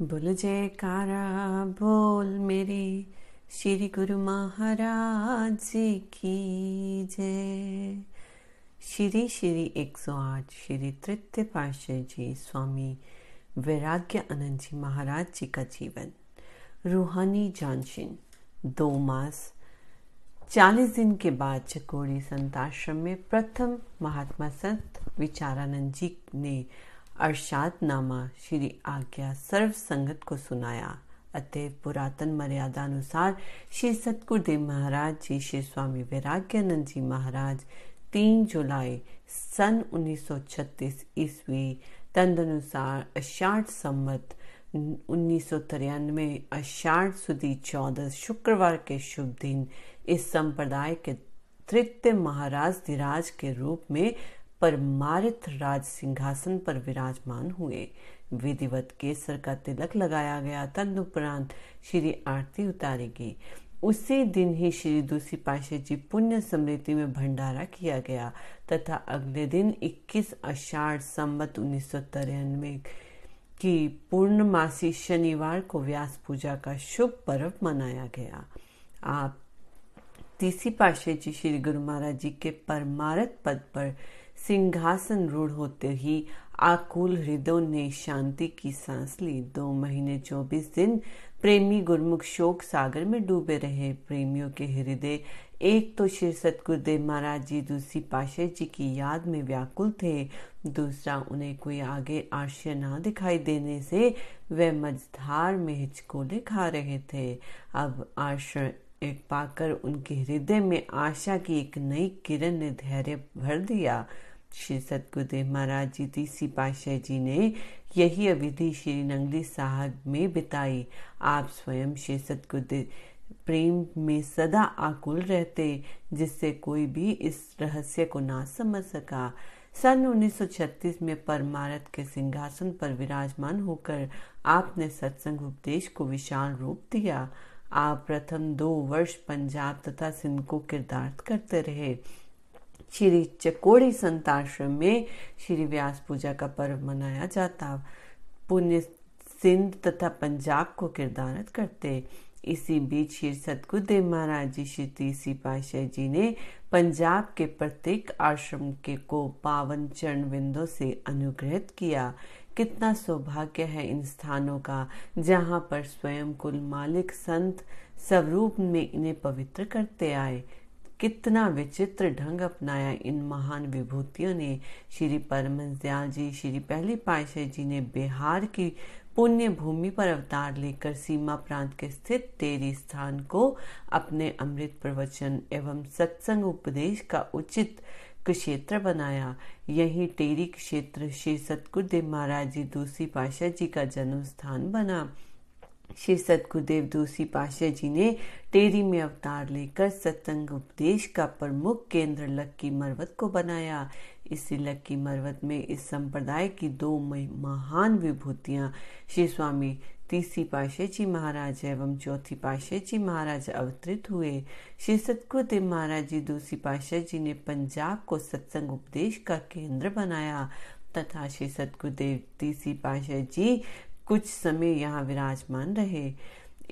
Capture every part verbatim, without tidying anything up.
बोल जयकारा बोल मेरे श्री गुरु महाराज जी की जय। श्री श्री एक सौ आठ श्री तृतीय पातशाह जी स्वामी वैराग्यनंद जी महाराज जी का जीवन रूहानी जानशीन। दो मास चालीस दिन के बाद चकोड़ी संत आश्रम में प्रथम महात्मा संत विचारानंद जी ने अर्शाद नामा श्री आज्ञा सर्व संगत को सुनाया। अतः पुरातन मर्यादा अनुसार श्री सतगुरु देव महाराज जी श्री स्वामी वैराग्यनंद जी महाराज तीन जुलाई सन उन्नीस सौ छत्तीस ईस्वी तदनुसार आषाढ़ संवत उन्नीस सौ तिरानवे आषाढ़ सुदी चौदह शुक्रवार के शुभ दिन इस संप्रदाय के तृतीय महाराज धीराज के रूप में परमार्थ राज सिंहासन पर विराजमान हुए। विधिवत केसर का तिलक लगाया गया। तदुपरांत श्री आरती उतारी गई। उसी दिन ही श्री दूसरी पातशाह जी पुण्य स्मृति में भंडारा किया गया तथा अगले दिन इक्कीस आषाढ़ संवत उन्नीस सौ तिरानवे की पूर्णमासी शनिवार को व्यास पूजा का शुभ पर्व मनाया गया। आप तीसरी पातशाह जी श्री गुरु महाराज जी के परमार्थ पद पर सिंहासन रूढ़ होते ही आकुल हृदयों ने शांति की सांस ली। दो महीने चौबीस दिन प्रेमी गुरमुख शोक सागर में डूबे रहे। प्रेमियों के हृदय एक तो श्री सतगुरुदेव महाराज जी दूसरी पातशाह जी की याद में व्याकुल थे, दूसरा उन्हें कोई आगे आश्रय ना दिखाई देने से वे मझधार में हिचकोले खा रहे थे। अब आश्रय एक पाकर उनके हृदय में आशा की एक नई किरण ने धैर्य भर दिया। श्री सतगुरुदेव महाराज जी तीसरी पातशाह जी ने यही अवधि श्री नंगली साहब में बिताई। आप स्वयं श्री सतगुरुदेव प्रेम में सदा आकुल रहते, जिससे कोई भी इस रहस्य को ना समझ सका। सन उन्नीस सौ छत्तीस में परमार्थ के सिंहासन पर विराजमान होकर आपने सत्संग उपदेश को विशाल रूप दिया। आप प्रथम दो वर्ष पंजाब तथा सिंध को किरदार्थ करते रहे। श्री चकोड़ी संत आश्रम में श्री व्यास पूजा का पर्व मनाया जाता। पुण्य सिंध तथा पंजाब को किरदार्थ करते। इसी बीच श्री सतगुरुदेव महाराज जी श्री तीसरी पातशाह जी ने पंजाब के प्रत्येक आश्रम के को पावन चरण बिंदु से अनुग्रहित किया। कितना सौभाग्य है इन स्थानों का, जहाँ पर स्वयं कुल मालिक संत स्वरूप में इन्हें पवित्र करते आए। कितना विचित्र ढंग अपनाया इन महान विभूतियों ने। श्री परम दयाल जी श्री पहली पातशाह जी ने बिहार की पुण्य भूमि पर अवतार लेकर सीमा प्रांत के स्थित टेरी स्थान को अपने अमृत प्रवचन एवं सत्संग उपदेश का उचित क्षेत्र बनाया। यही टेरी क्षेत्र श्री सतगुरुदेव महाराज जी दूसरी पातशाह जी का जन्म स्थान बना। श्री सतगुरुदेव दूसरी पातशाह जी ने टेरी में अवतार लेकर सत्संग उपदेश का प्रमुख केंद्र लक्की मरवत को बनाया। इसी लक्की मरवत में इस संप्रदाय की दो महान विभूतियां श्री स्वामी तीसरी पातशाह जी महाराज एवं चौथी पातशाह जी महाराज अवतरित हुए। श्री सतगुरुदेव महाराज जी दूसरी पातशाह जी ने पंजाब को सत्संग उपदेश का केंद्र बनाया तथा श्री सतगुरुदेव तीसरी पातशाह जी कुछ समय यहाँ विराजमान रहे।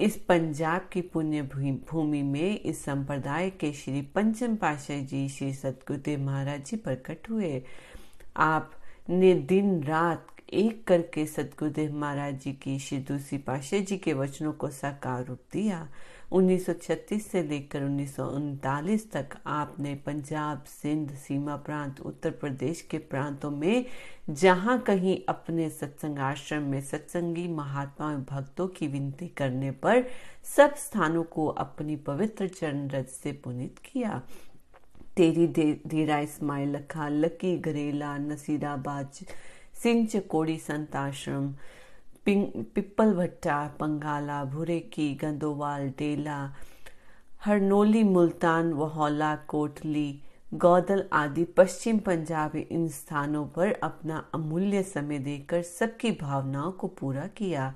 इस पंजाब की पुण्य भूमि में इस संप्रदाय के श्री पंचम पातशाह जी श्री सतगुरुदेव महाराज जी प्रकट हुए। आप ने दिन रात एक करके सतगुरुदेव महाराज जी की श्री दूसरी पातशाह जी के वचनों को साकार रूप दिया। उन्नीस सौ छत्तीस से लेकर उन्नीस सौ उनतालीस तक आपने पंजाब सिंध सीमा प्रांत उत्तर प्रदेश के प्रांतों में जहां कहीं अपने सत्संग आश्रम में सत्संगी महात्मा भक्तों की विनती करने पर सब स्थानों को अपनी पवित्र चरण रज से पुनीत किया। टेरी डेरा इस्माइल खां लकी घरेला नसीराबाद सिंह चकोड़ी संत आश्रम पिपल भट्टा पंगाला भुरेकी गंदोवाल डेला हरनोली मुल्तान वहौला कोटली गौदल आदि पश्चिम पंजाब इन स्थानों पर अपना अमूल्य समय देकर सबकी भावनाओं को पूरा किया।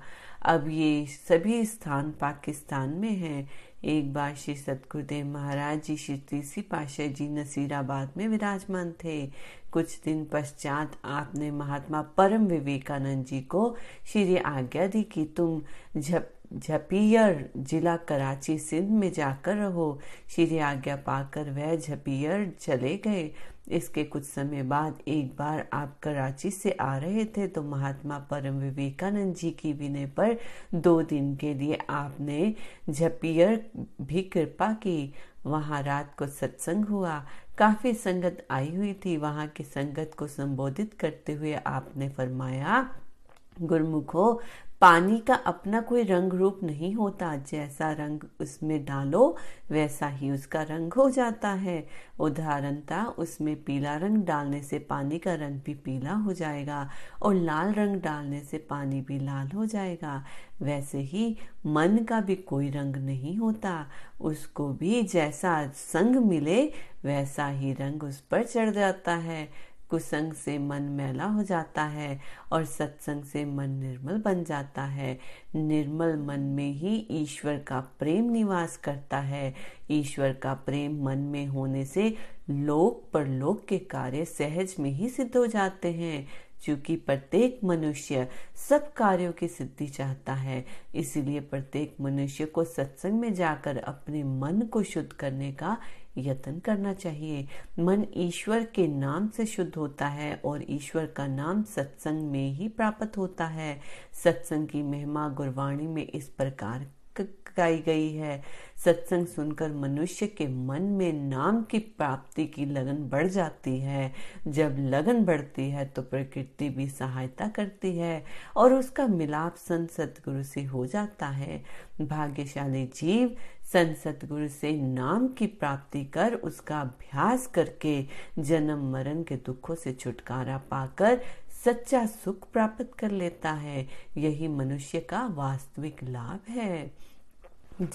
अब ये सभी स्थान पाकिस्तान में हैं। एक बार श्री सतगुरुदेव महाराज जी श्री तीसरी पातशाह जी नसीराबाद में विराजमान थे। कुछ दिन पश्चात आपने महात्मा परम विवेकानंद जी को श्री आज्ञा दी कि तुम झप झपियर जिला कराची सिंध में जाकर रहो। श्री आज्ञा पाकर वह झपियर चले गए। इसके कुछ समय बाद एक बार आप कराची से आ रहे थे तो महात्मा परम विवेकानंद जी की विनय पर दो दिन के लिए आपने झपियर भी कृपा की। वहाँ रात को सत्संग हुआ, काफी संगत आई हुई थी। वहाँ की संगत को संबोधित करते हुए आपने फरमाया, गुरुमुखों, पानी का अपना कोई रंग रूप नहीं होता, जैसा रंग उसमें डालो वैसा ही उसका रंग हो जाता है। उदाहरणतः उसमें पीला रंग डालने से पानी का रंग भी पीला हो जाएगा और लाल रंग डालने से पानी भी लाल हो जाएगा। वैसे ही मन का भी कोई रंग नहीं होता, उसको भी जैसा संग मिले वैसा ही रंग उस पर चढ़ जाता है। कुसंग से मन मैला हो जाता है और सत्संग से मन निर्मल बन जाता है। निर्मल मन में ही ईश्वर का प्रेम निवास करता है। ईश्वर का प्रेम मन में होने से लोक परलोक के कार्य सहज में ही सिद्ध हो जाते हैं। चूंकि प्रत्येक मनुष्य सब कार्यों की सिद्धि चाहता है, इसीलिए प्रत्येक मनुष्य को सत्संग में जाकर अपने मन को शुद्ध करने का यत्न करना चाहिए। मन ईश्वर के नाम से शुद्ध होता है और ईश्वर का नाम सत्संग में ही प्राप्त होता है। सत्संग की महिमा गुरवाणी में इस प्रकार गाई गई है। सत्संग सुनकर मनुष्य के मन में नाम की प्राप्ति की लगन बढ़ जाती है। जब लगन बढ़ती है तो प्रकृति भी सहायता करती है और उसका मिलाप संत सतगुरु से हो जाता है। भाग्यशाली जीव संत सतगुरु से नाम की प्राप्ति कर उसका अभ्यास करके जन्म मरण के दुखों से छुटकारा पाकर सच्चा सुख प्राप्त कर लेता है। यही मनुष्य का वास्तविक लाभ है।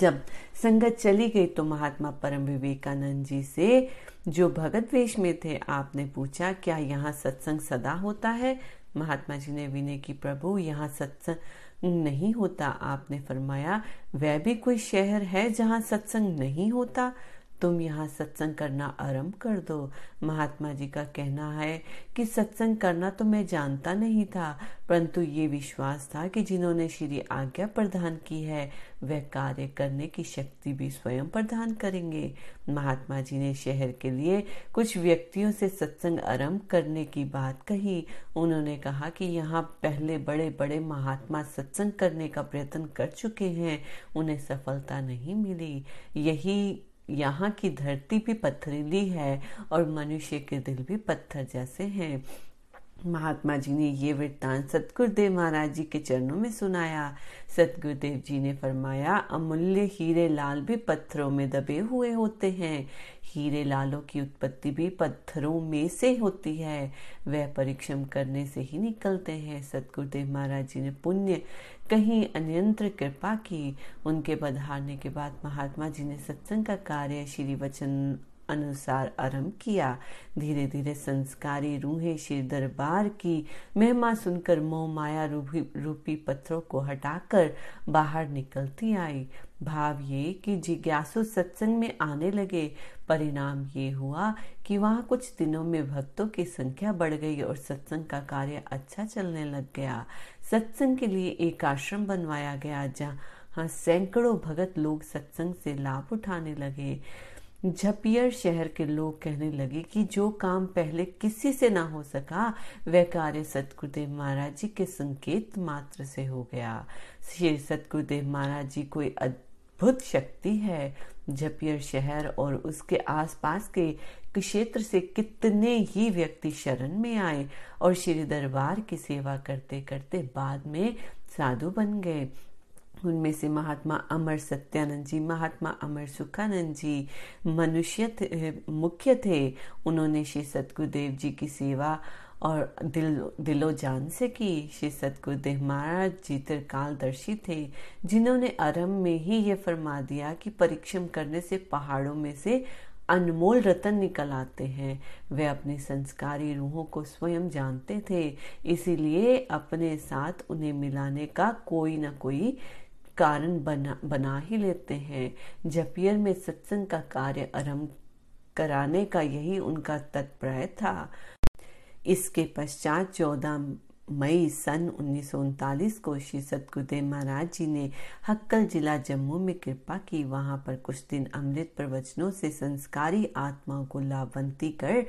जब संगत चली गई तो महात्मा परम विवेकानंद जी से, जो भगत वेश में थे, आपने पूछा, क्या यहाँ सत्संग सदा होता है? महात्मा जी ने विनय की, प्रभु, यहाँ सत्संग नहीं होता। आपने फरमाया, वह भी कोई शहर है जहाँ सत्संग नहीं होता? तुम यहाँ सत्संग करना आरंभ कर दो। महात्मा जी का कहना है कि सत्संग करना तो मैं जानता नहीं था, परंतु ये विश्वास था कि जिन्होंने श्री आज्ञा प्रदान की है वह कार्य करने की शक्ति भी स्वयं प्रदान करेंगे। महात्मा जी ने शहर के लिए कुछ व्यक्तियों से सत्संग आरंभ करने की बात कही। उन्होंने कहा कि यहाँ पहले बड़े बड़े महात्मा सत्संग करने का प्रयत्न कर चुके हैं, उन्हें सफलता नहीं मिली। यही यहाँ की धरती भी पत्थरीली है और मनुष्य के दिल भी पत्थर जैसे हैं। महात्मा जी ने ये वृत्तांत सतगुरुदेव महाराज जी के चरणों में सुनाया। सतगुरुदेव जी ने फरमाया, अमूल्य हीरे लाल भी पत्थरों में दबे हुए होते हैं। हीरे लालों की उत्पत्ति भी पत्थरों में से होती है, वह परिश्रम करने से ही निकलते हैं। सतगुरुदेव महाराज जी ने पुण्य कहीं अनंत्र कृपा की। उनके पधारने के बाद महात्मा जी ने सत्संग का कार्य श्री वचन अनुसार आरंभ किया। धीरे धीरे संस्कारी रूहें श्री दरबार की महिमा सुनकर मोह माया रूपी पत्थरों को हटाकर बाहर निकलती आई। भाव ये कि जिज्ञासु सत्संग में आने लगे। परिणाम ये हुआ कि वहाँ कुछ दिनों में भक्तों की संख्या बढ़ गई और सत्संग का कार्य अच्छा चलने लग गया। सत्संग के लिए एक आश्रम बनवाया गया जहाँ सैकड़ों भगत लोग सत्संग से लाभ उठाने लगे। झपियर शहर के लोग कहने लगे कि जो काम पहले किसी से ना हो सका वह कार्य सतगुरुदेव महाराज जी के संकेत मात्र से हो गया। श्री सतगुरुदेव महाराज जी कोई अद्भुत शक्ति है। झपियर शहर और उसके आसपास के क्षेत्र से कितने ही व्यक्ति शरण में आए और श्री दरबार की सेवा करते करते बाद में साधु बन गए। उनमें से महात्मा अमर सत्यानंद जी, महात्मा अमर सुखानंद जी मनुष्य मुख्य थे। उन्होंने श्री सतगुरुदेव जी की सेवा और दिल दिलो जान से की। श्री सतगुरुदेव महाराज जी त्रिकालदर्शी थे, जिन्होंने आरंभ में ही ये फरमा दिया कि परिश्रम करने से पहाड़ों में से अनमोल रतन निकल आते हैं। वे अपनी संस्कारी रूहों को स्वयं जानते थे, इसीलिए अपने साथ उन्हें मिलाने का कोई ना कोई कारण बना बना ही लेते हैं। झपियर में सत्संग का कार्य आरंभ कराने का यही उनका तत्पर्य था। इसके पश्चात चौदह मई सन उन्नीस सौ उनतालीस को श्री सतगुरुदेव महाराज जी ने हक्कल जिला जम्मू में कृपा की। वहां पर कुछ दिन अमृत प्रवचनों से संस्कारी आत्माओं को लाभवंती कर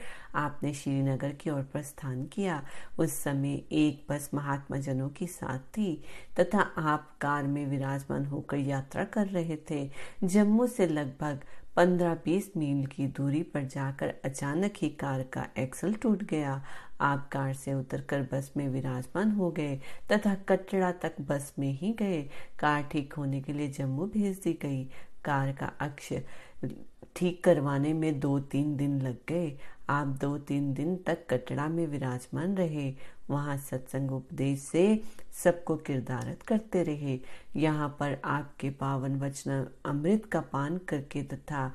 आपने श्रीनगर की ओर प्रस्थान किया। उस समय एक बस महात्मा जनों के साथ थी तथा आप कार में विराजमान होकर यात्रा कर रहे थे। जम्मू से लगभग पंद्रह बीस मील की दूरी पर जाकर अचानक ही कार का एक्सल टूट गया। आप कार से उतरकर बस में विराजमान हो गए तथा कटरा तक बस में ही गए। कार ठीक होने के लिए जम्मू भेज दी गई। कार का अक्ष ठीक करवाने में दो तीन दिन लग गए। आप दो तीन दिन तक कटरा में विराजमान रहे। वहाँ सत्संग उपदेश से सबको किरदारत करते रहे। यहाँ पर आपके पावन वचन अमृत का पान करके तथा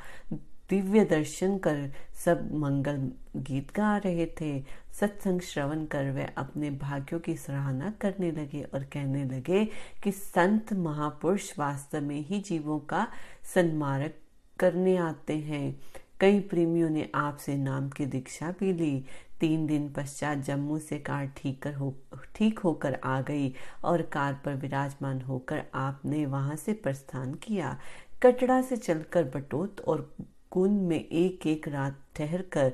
दिव्य दर्शन कर सब मंगल गीत गा रहे थे। सत्संग श्रवण कर वे अपने भाग्यों की सराहना करने लगे और कहने लगे कि संत महापुरुष वास्तव में ही जीवों का सन्मार्ग करने आते हैं। कई प्रेमियों ने आपसे नाम की दीक्षा भी ली। तीन दिन पश्चात जम्मू से कार ठीक कर हो ठीक होकर आ गई और कार पर विराजमान होकर आपने वहां से प्रस्थान किया। कटरा से चलकर बटोत और कुंद में एक एक रात ठहर कर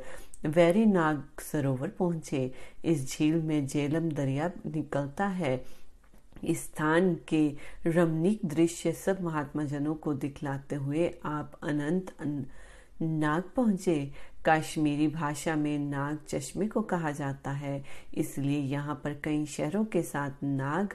वैरी नाग सरोवर पहुंचे। इस झील में झेलम दरिया निकलता है। इस स्थान के रमणीक दृश्य सब महात्मा जनों को दिखलाते हुए आप अनंत नाग पहुंचे। कश्मीरी भाषा में नाग चश्मे को कहा जाता है, इसलिए यहाँ पर कई शहरों के साथ नाग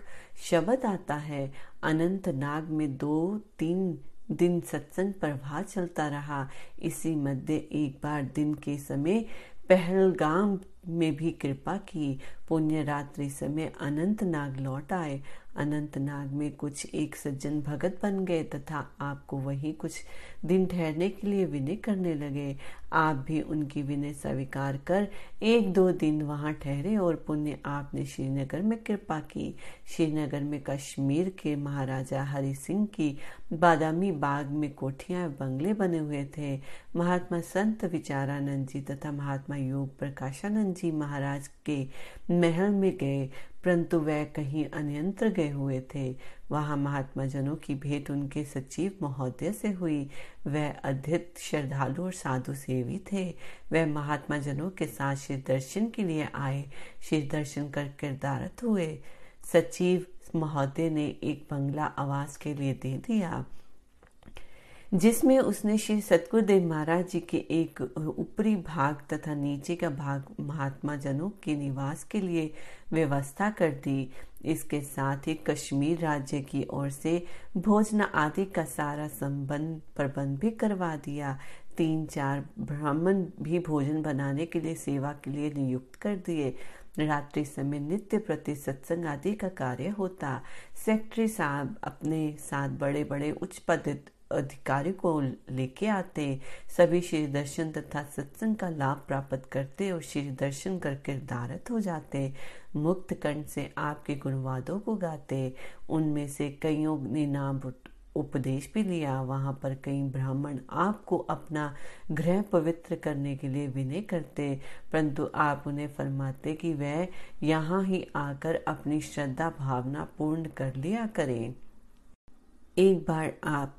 शब्द आता है। अनंतनाग में दो तीन दिन सत्संग प्रभाव चलता रहा। इसी मध्य एक बार दिन के समय पहलगाम में भी कृपा की। पुण्य रात्रि समय अनंतनाग लौट आए। अनंतनाग में कुछ एक सज्जन भगत बन गए तथा आपको वहीं कुछ दिन ठहरने के लिए विनय करने लगे। आप भी उनकी विनय स्वीकार कर एक दो दिन वहां ठहरे और पुण्य आपने श्रीनगर में कृपा की। श्रीनगर में कश्मीर के महाराजा हरि सिंह की बादामी बाग में कोठियां बंगले बने हुए थे। महात्मा संत विचारानंद जी तथा महात्मा योग प्रकाशानंद जी महाराज के महल में गए, परंतु वह कहीं अन्यंत्र गए हुए थे। वहां महात्मा जनों की भेंट उनके सचिव महोदय से हुई। वह अद्भुत श्रद्धालु और साधु सेवी थे। वह महात्मा जनों के साथ श्री दर्शन के लिए आए। श्री दर्शन कर किरदारत हुए। सचिव महोदय ने एक बंगला आवास के लिए दे दिया, जिसमें उसने श्री सतगुरुदेव महाराज जी के एक ऊपरी भाग तथा नीचे का भाग महात्मा जनों के निवास के लिए व्यवस्था कर दी। इसके साथ ही कश्मीर राज्य की ओर से भोजन आदि का सारा संबंध प्रबंध भी करवा दिया। तीन चार ब्राह्मण भी भोजन बनाने के लिए सेवा के लिए नियुक्त कर दिए। रात्रि समय नित्य प्रति सत्संग आदि का कार्य होता। सेक्रेटरी साहब अपने साथ बड़े बड़े उच्च पद अधिकारी को लेके आते। सभी श्री दर्शन तथा सत्संग का लाभ प्राप्त करते और श्री दर्शन कर किरदारत हो जाते। मुक्त कंठ से आपके गुणवादों को गाते। उनमें से कईयों ने नाम उपदेश भी लिया। वहां पर कई ब्राह्मण आपको अपना गृह पवित्र करने के लिए विनय करते, परंतु आप उन्हें फरमाते कि वह यहाँ ही आकर अपनी श्रद्धा भावना पूर्ण कर लिया करें। एक बार आप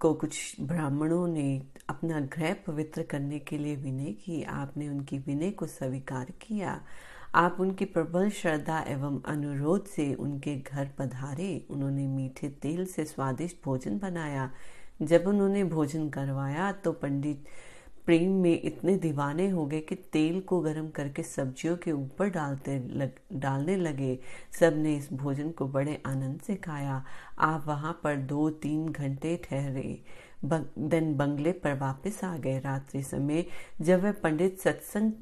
को कुछ ब्राह्मणों ने अपना गृह पवित्र करने के लिए विनय की। आपने उनकी विनय को स्वीकार किया। आप उनकी प्रबल श्रद्धा एवं अनुरोध से उनके घर पधारे। उन्होंने मीठे तेल से स्वादिष्ट भोजन बनाया। जब उन्होंने भोजन करवाया तो पंडित प्रेम में इतने दीवाने हो गए कि तेल को गर्म करके सब्जियों के ऊपर डालते लग, डालने लगे। सब ने इस भोजन को बड़े आनंद से खाया। आप वहां पर दो तीन घंटे ठहरे, देन बंगले पर वापस आ गए। रात्रि समय जब वे पंडित सत्संग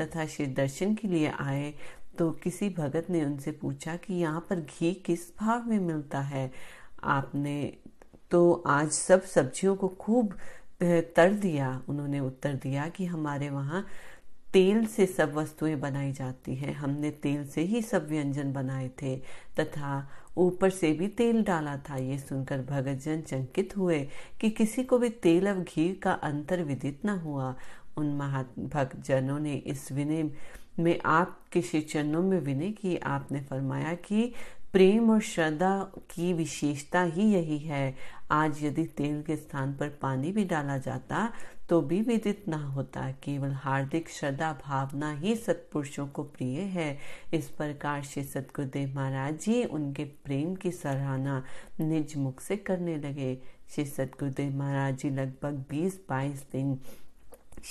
तथा श्री दर्शन के लिए आए तो किसी भगत ने उनसे पूछा कि यहाँ पर घी किस भाव में मिलता है। आपने तो आज सब सब्जियों को खूब तर दिया। उन्होंने उत्तर दिया कि हमारे वहाँ तेल से सब वस्तुएं बनाई जाती हैं। हमने तेल से ही सब व्यंजन बनाए थे तथा ऊपर से भी तेल डाला था। ये सुनकर भगतजन चकित हुए कि किसी को भी तेल और घी का अंतर विदित न हुआ। उन महाभक्तजनों ने इस विनय में आपके श्री चरणों में विनय की। आपने फरमाया कि प्रेम और श्रद्धा की विशेषता ही यही है। आज यदि तेल के स्थान पर पानी भी डाला जाता तो भी विदित न होता। केवल हार्दिक श्रद्धा भावना ही सत्पुरुषों को प्रिय है। इस प्रकार श्री सतगुरुदेव महाराज जी उनके प्रेम की सराहना निज मुख से करने लगे। श्री सतगुरुदेव महाराज जी लगभग बीस बाईस दिन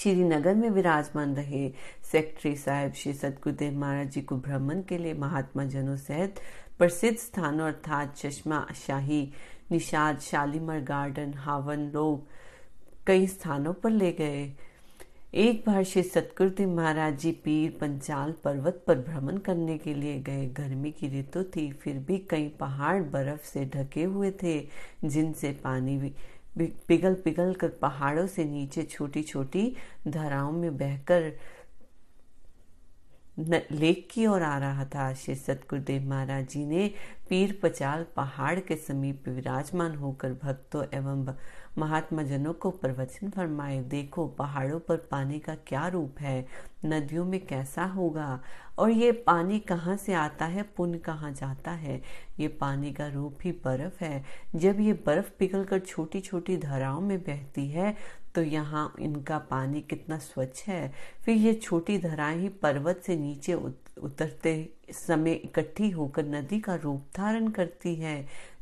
श्रीनगर में विराजमान रहे। सेक्रेटरी साहब श्री सतगुरुदेव महाराज जी को भ्रमण के लिए महात्मा जनों सहित प्रसिद्ध स्थानों अर्थात चश्मा शाही, निषाद, शालीमार गार्डन, हावन, लोग कई स्थानों पर ले गए। एक बार श्री सतगुरुदेव महाराज जी पीर पंचाल पर्वत पर भ्रमण करने के लिए गए। गर्मी की ऋतु थी, फिर भी कई पहाड़ बर्फ से ढके हुए थे, जिनसे पानी पिघल पिघल कर पहाड़ों से नीचे छोटी छोटी धाराओं में बहकर लेक की ओर आ रहा था। श्री सतगुरुदेव महाराज जी ने पीर पचाल पहाड़ के समीप विराजमान होकर भक्तों एवं महात्मा जनों को प्रवचन फरमाए। देखो पहाड़ों पर पानी का क्या रूप है, नदियों में कैसा होगा, और ये पानी कहाँ से आता है, पुण्य कहाँ जाता है। ये पानी का रूप ही बर्फ है। जब ये बर्फ पिघलकर छोटी छोटी धाराओं में बहती है तो यहाँ इनका पानी कितना स्वच्छ है। फिर ये छोटी धाराएं ही पर्वत से नीचे उतरते समय इकट्ठी होकर नदी का रूप धारण करती है।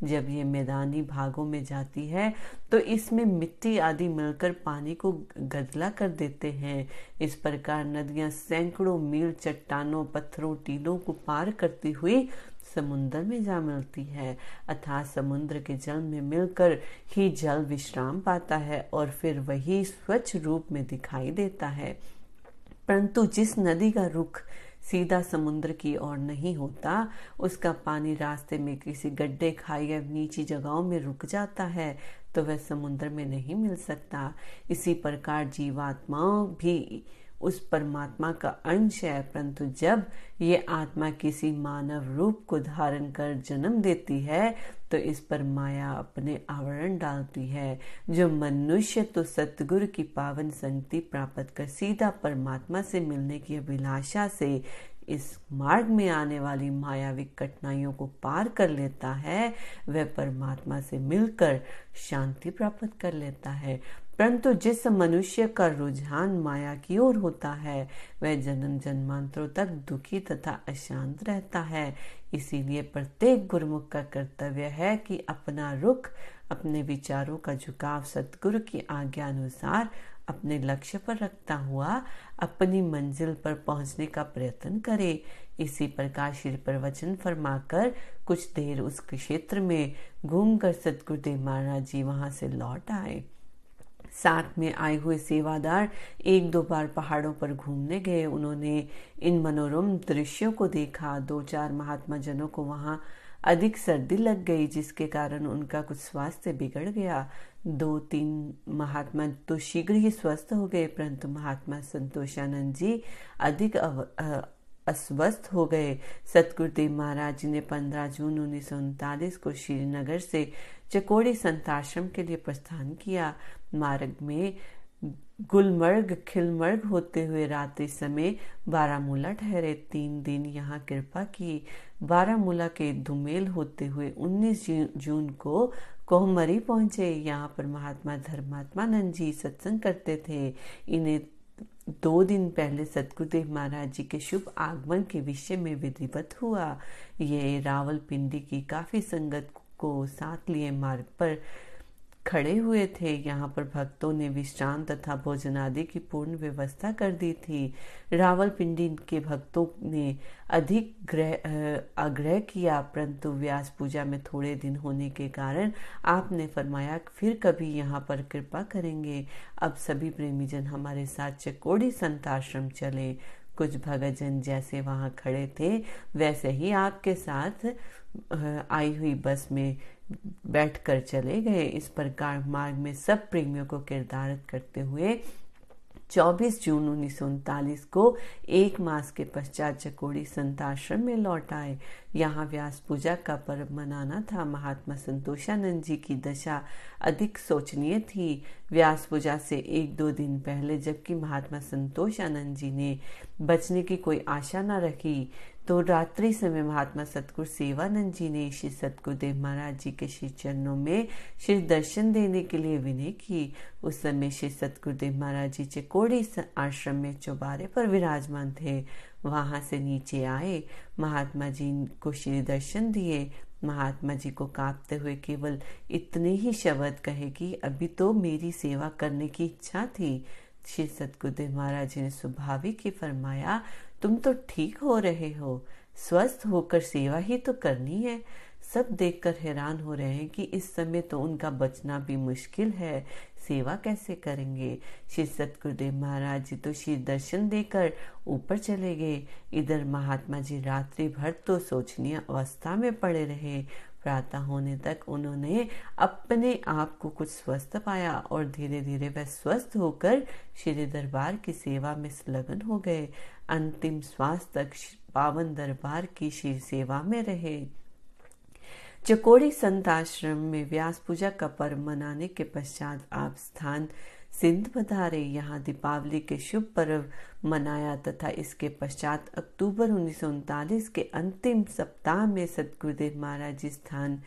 जब ये मैदानी भागों में जाती है तो इसमें मिट्टी आदि मिलकर पानी को गदला कर देते हैं। इस प्रकार नदियां सैकड़ों मील चट्टानों, पत्थरों, टीलों को पार करती हुई समुद्र में जा मिलती है। अर्थात समुद्र के जल में मिलकर ही जल विश्राम पाता है और फिर वही स्वच्छ रूप में दिखाई देता है। परंतु जिस नदी का रुख सीधा समुद्र की ओर नहीं होता, उसका पानी रास्ते में किसी गड्ढे, खाई या नीची जगहों में रुक जाता है, तो वह समुद्र में नहीं मिल सकता। इसी प्रकार जीवात्माओं भी उस परमात्मा का अंश है, परंतु जब ये आत्मा किसी मानव रूप को धारण कर जन्म देती है तो इस पर माया अपने आवरण डालती है। जो मनुष्य तो सतगुरु की पावन संगति प्राप्त कर सीधा परमात्मा से मिलने की अभिलाषा से इस मार्ग में आने वाली मायाविक कठिनाइयों को पार कर लेता है, वह परमात्मा से मिलकर शांति प्राप्त कर लेता है। परंतु जिस मनुष्य का रुझान माया की ओर होता है, वह जन्म जन्मांतरों तक दुखी तथा अशांत रहता है। इसीलिए प्रत्येक गुरुमुख का कर्तव्य है कि अपना रुख, अपने विचारों का झुकाव सतगुरु की आज्ञा अनुसार अपने लक्ष्य पर रखता हुआ अपनी मंजिल पर पहुंचने का प्रयत्न करे। इसी प्रकार श्री प्रवचन फरमाकर कुछ देर उस क्षेत्र में घूमकर सतगुरुदेव महाराज जी वहां से लौट आए। साथ में आए हुए सेवादार एक दो बार पहाड़ों पर घूमने गए। उन्होंने इन मनोरम दृश्यों को देखा। दो चार महात्मा जनों को वहां अधिक सर्दी लग गई, जिसके कारण उनका कुछ स्वास्थ्य बिगड़ गया। दो तीन महात्मा तो शीघ्र ही स्वस्थ हो गए, परंतु महात्मा संतोषानंद जी अधिक अव, अ, अस्वस्थ हो गए। सतगुरुदेव महाराज जी ने पंद्रह जून उन्नीस सौ उनतालीस को श्रीनगर से चकोड़ी संत आश्रम के लिए प्रस्थान किया। मार्ग में गुलमर्ग, खिलमर्ग होते हुए रात्रि समय बारामूला ठहरे। तीन दिन यहाँ कृपा की। बारामूला के धुमेल होते हुए उन्नीस जून को कोहमरी पहुंचे। यहाँ पर महात्मा धर्मात्मा नंजी सत्संग करते थे। इन्हें दो दिन पहले सतगुरुदेव महाराज जी के शुभ आगमन के विषय में विधिवत हुआ। ये रावलपिंडी की काफी संगत को साथ लिए मार्ग पर खड़े हुए थे। यहाँ पर भक्तों ने विश्राम तथा भोजन आदि की पूर्ण व्यवस्था कर दी थी। रावलपिंडी के भक्तों ने अधिक ग्रह आग्रह किया, परंतु व्यास पूजा में थोड़े दिन होने के कारण आपने फरमाया फिर कभी यहाँ पर कृपा करेंगे। अब सभी प्रेमीजन हमारे साथ चकोड़ी संत आश्रम चले। कुछ भगतजन जैसे वहां खड़े थे वैसे ही आपके साथ आई हुई बस में बैठकर चले गए। इस प्रकार मार्ग में सब प्रेमियों को किरदारत करते हुए चौबीस जून उन्नीस सौ उनतालीस को एक मास के पश्चात चकोड़ी संत आश्रम में लौट आए। यहाँ व्यास पूजा का पर्व मनाना था। महात्मा संतोषानंद जी की दशा अधिक शोचनीय थी। व्यास पूजा से एक दो दिन पहले जबकि महात्मा संतोषानंद जी ने बचने की कोई आशा न रखी तो रात्रि समय महात्मा सतगुरु सेवानंद जी ने श्री सतगुरुदेव महाराज जी के श्री चरणों में श्री दर्शन देने के लिए विनय की। उस समय श्री सतगुरुदेव महाराज जी चकोड़ी आश्रम में चौबारे पर विराजमान थे। वहां से नीचे आए, महात्मा जी को श्री दर्शन दिए। महात्मा जी को कांपते हुए केवल इतने ही शब्द कहे कि अभी तो मेरी सेवा करने की इच्छा थी। श्री सतगुरुदेव महाराज जी ने स्वाभाविक ही फरमाया, तुम तो ठीक हो रहे हो, स्वस्थ होकर सेवा ही तो करनी है। सब देखकर हैरान हो रहे हैं कि इस समय तो उनका बचना भी मुश्किल है, सेवा कैसे करेंगे। श्री सतगुरुदेव महाराज जी तो श्री दर्शन देकर ऊपर चले गए। इधर महात्मा जी रात्रि भर तो शोचनीय अवस्था में पड़े रहे। प्रातः होने तक उन्होंने अपने आप को कुछ स्वस्थ पाया और धीरे धीरे वह स्वस्थ होकर श्री दरबार की सेवा में संलग्न हो गए। अंतिम श्वास तक पावन दरबार की श्री सेवा में रहे। चकोड़ी संत आश्रम में व्यास पूजा का पर्व मनाने के पश्चात आप स्थान सिंध पधारे। यहाँ दीपावली के शुभ पर्व मनाया तथा इसके पश्चात अक्टूबर उन्नीस सौ उनतालीस के अंतिम सप्ताह में सतगुरुदेव महाराज जी स्थान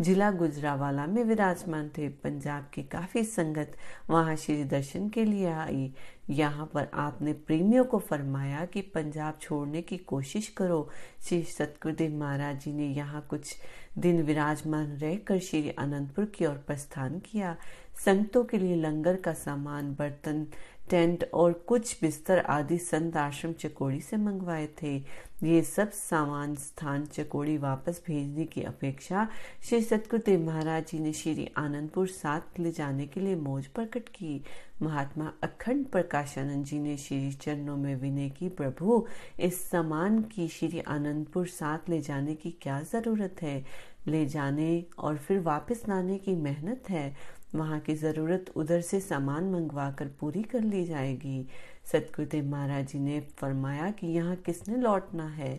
जिला गुजरावाला में विराजमान थे। पंजाब की काफी संगत वहां श्री दर्शन के लिए आई। यहाँ पर आपने प्रेमियों को फरमाया कि पंजाब छोड़ने की कोशिश करो। श्री सतगुरुदेव महाराज जी ने यहाँ कुछ दिन विराजमान रहकर श्री आनंदपुर की ओर प्रस्थान किया। संतों के लिए लंगर का सामान, बर्तन, टेंट और कुछ बिस्तर आदि संत आश्रम चकोड़ी से मंगवाए थे। ये सब सामान स्थान चकोड़ी वापस भेजने की अपेक्षा श्री सतगुरुदेव महाराज जी ने श्री आनंदपुर साथ ले जाने के लिए मौज प्रकट की। महात्मा अखंड प्रकाशानंद जी ने श्री चरणों में विनय की, प्रभु इस सामान की श्री आनंदपुर साथ ले जाने की क्या जरूरत है। ले जाने और फिर वापस लाने की मेहनत है। वहाँ की जरूरत उधर से सामान मंगवा कर पूरी कर ली जाएगी। सतगुरुदेव महाराज जी ने फरमाया कि यहाँ किसने लौटना है,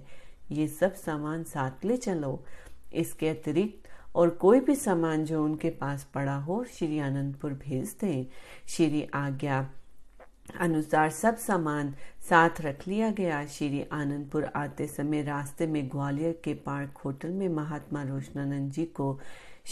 ये सब सामान साथ ले चलो। इसके अतिरिक्त और कोई भी सामान जो उनके पास पड़ा हो श्री आनंदपुर भेज दें। श्री आज्ञा अनुसार सब सामान साथ रख लिया गया। श्री आनंदपुर आते समय रास्ते में ग्वालियर के पार्क होटल में महात्मा रोशनानंद जी को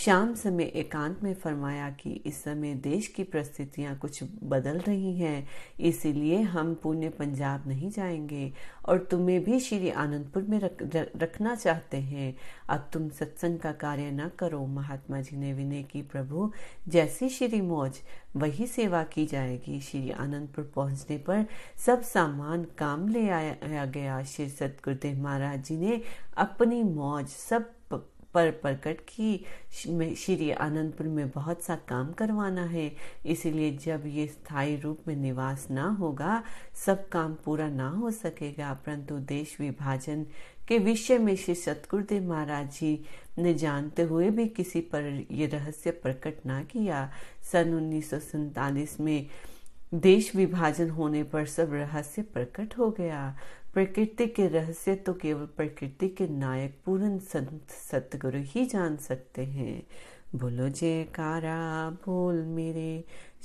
शाम समय एकांत में फरमाया कि इस समय देश की परिस्थितियां कुछ बदल रही हैं, इसीलिए हम पुणे पंजाब नहीं जाएंगे और तुम्हें भी श्री आनंदपुर में रख, रखना चाहते हैं। अब तुम सत्संग का कार्य न करो। महात्मा जी ने विनय की, प्रभु जैसी श्री मौज वही सेवा की जाएगी। श्री आनंदपुर पहुंचने पर सब सामान काम ले आया गया। श्री सतगुरुदेव महाराज जी ने अपनी मौज सब पर प्रकट की। श्री आनंदपुर में बहुत सा काम करवाना है, इसीलिए जब ये स्थायी रूप में निवास ना होगा सब काम पूरा ना हो सकेगा। परंतु देश विभाजन के विषय में श्री सतगुरुदेव महाराज जी ने जानते हुए भी किसी पर ये रहस्य प्रकट ना किया। सन उन्नीस सौ सैतालीस में देश विभाजन होने पर सब रहस्य प्रकट हो गया। प्रकृति के रहस्य तो केवल प्रकृति के नायक पूर्ण संत सतगुरु ही जान सकते हैं। बोलो जयकारा बोल मेरे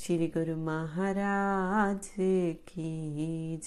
श्री गुरु महाराज की।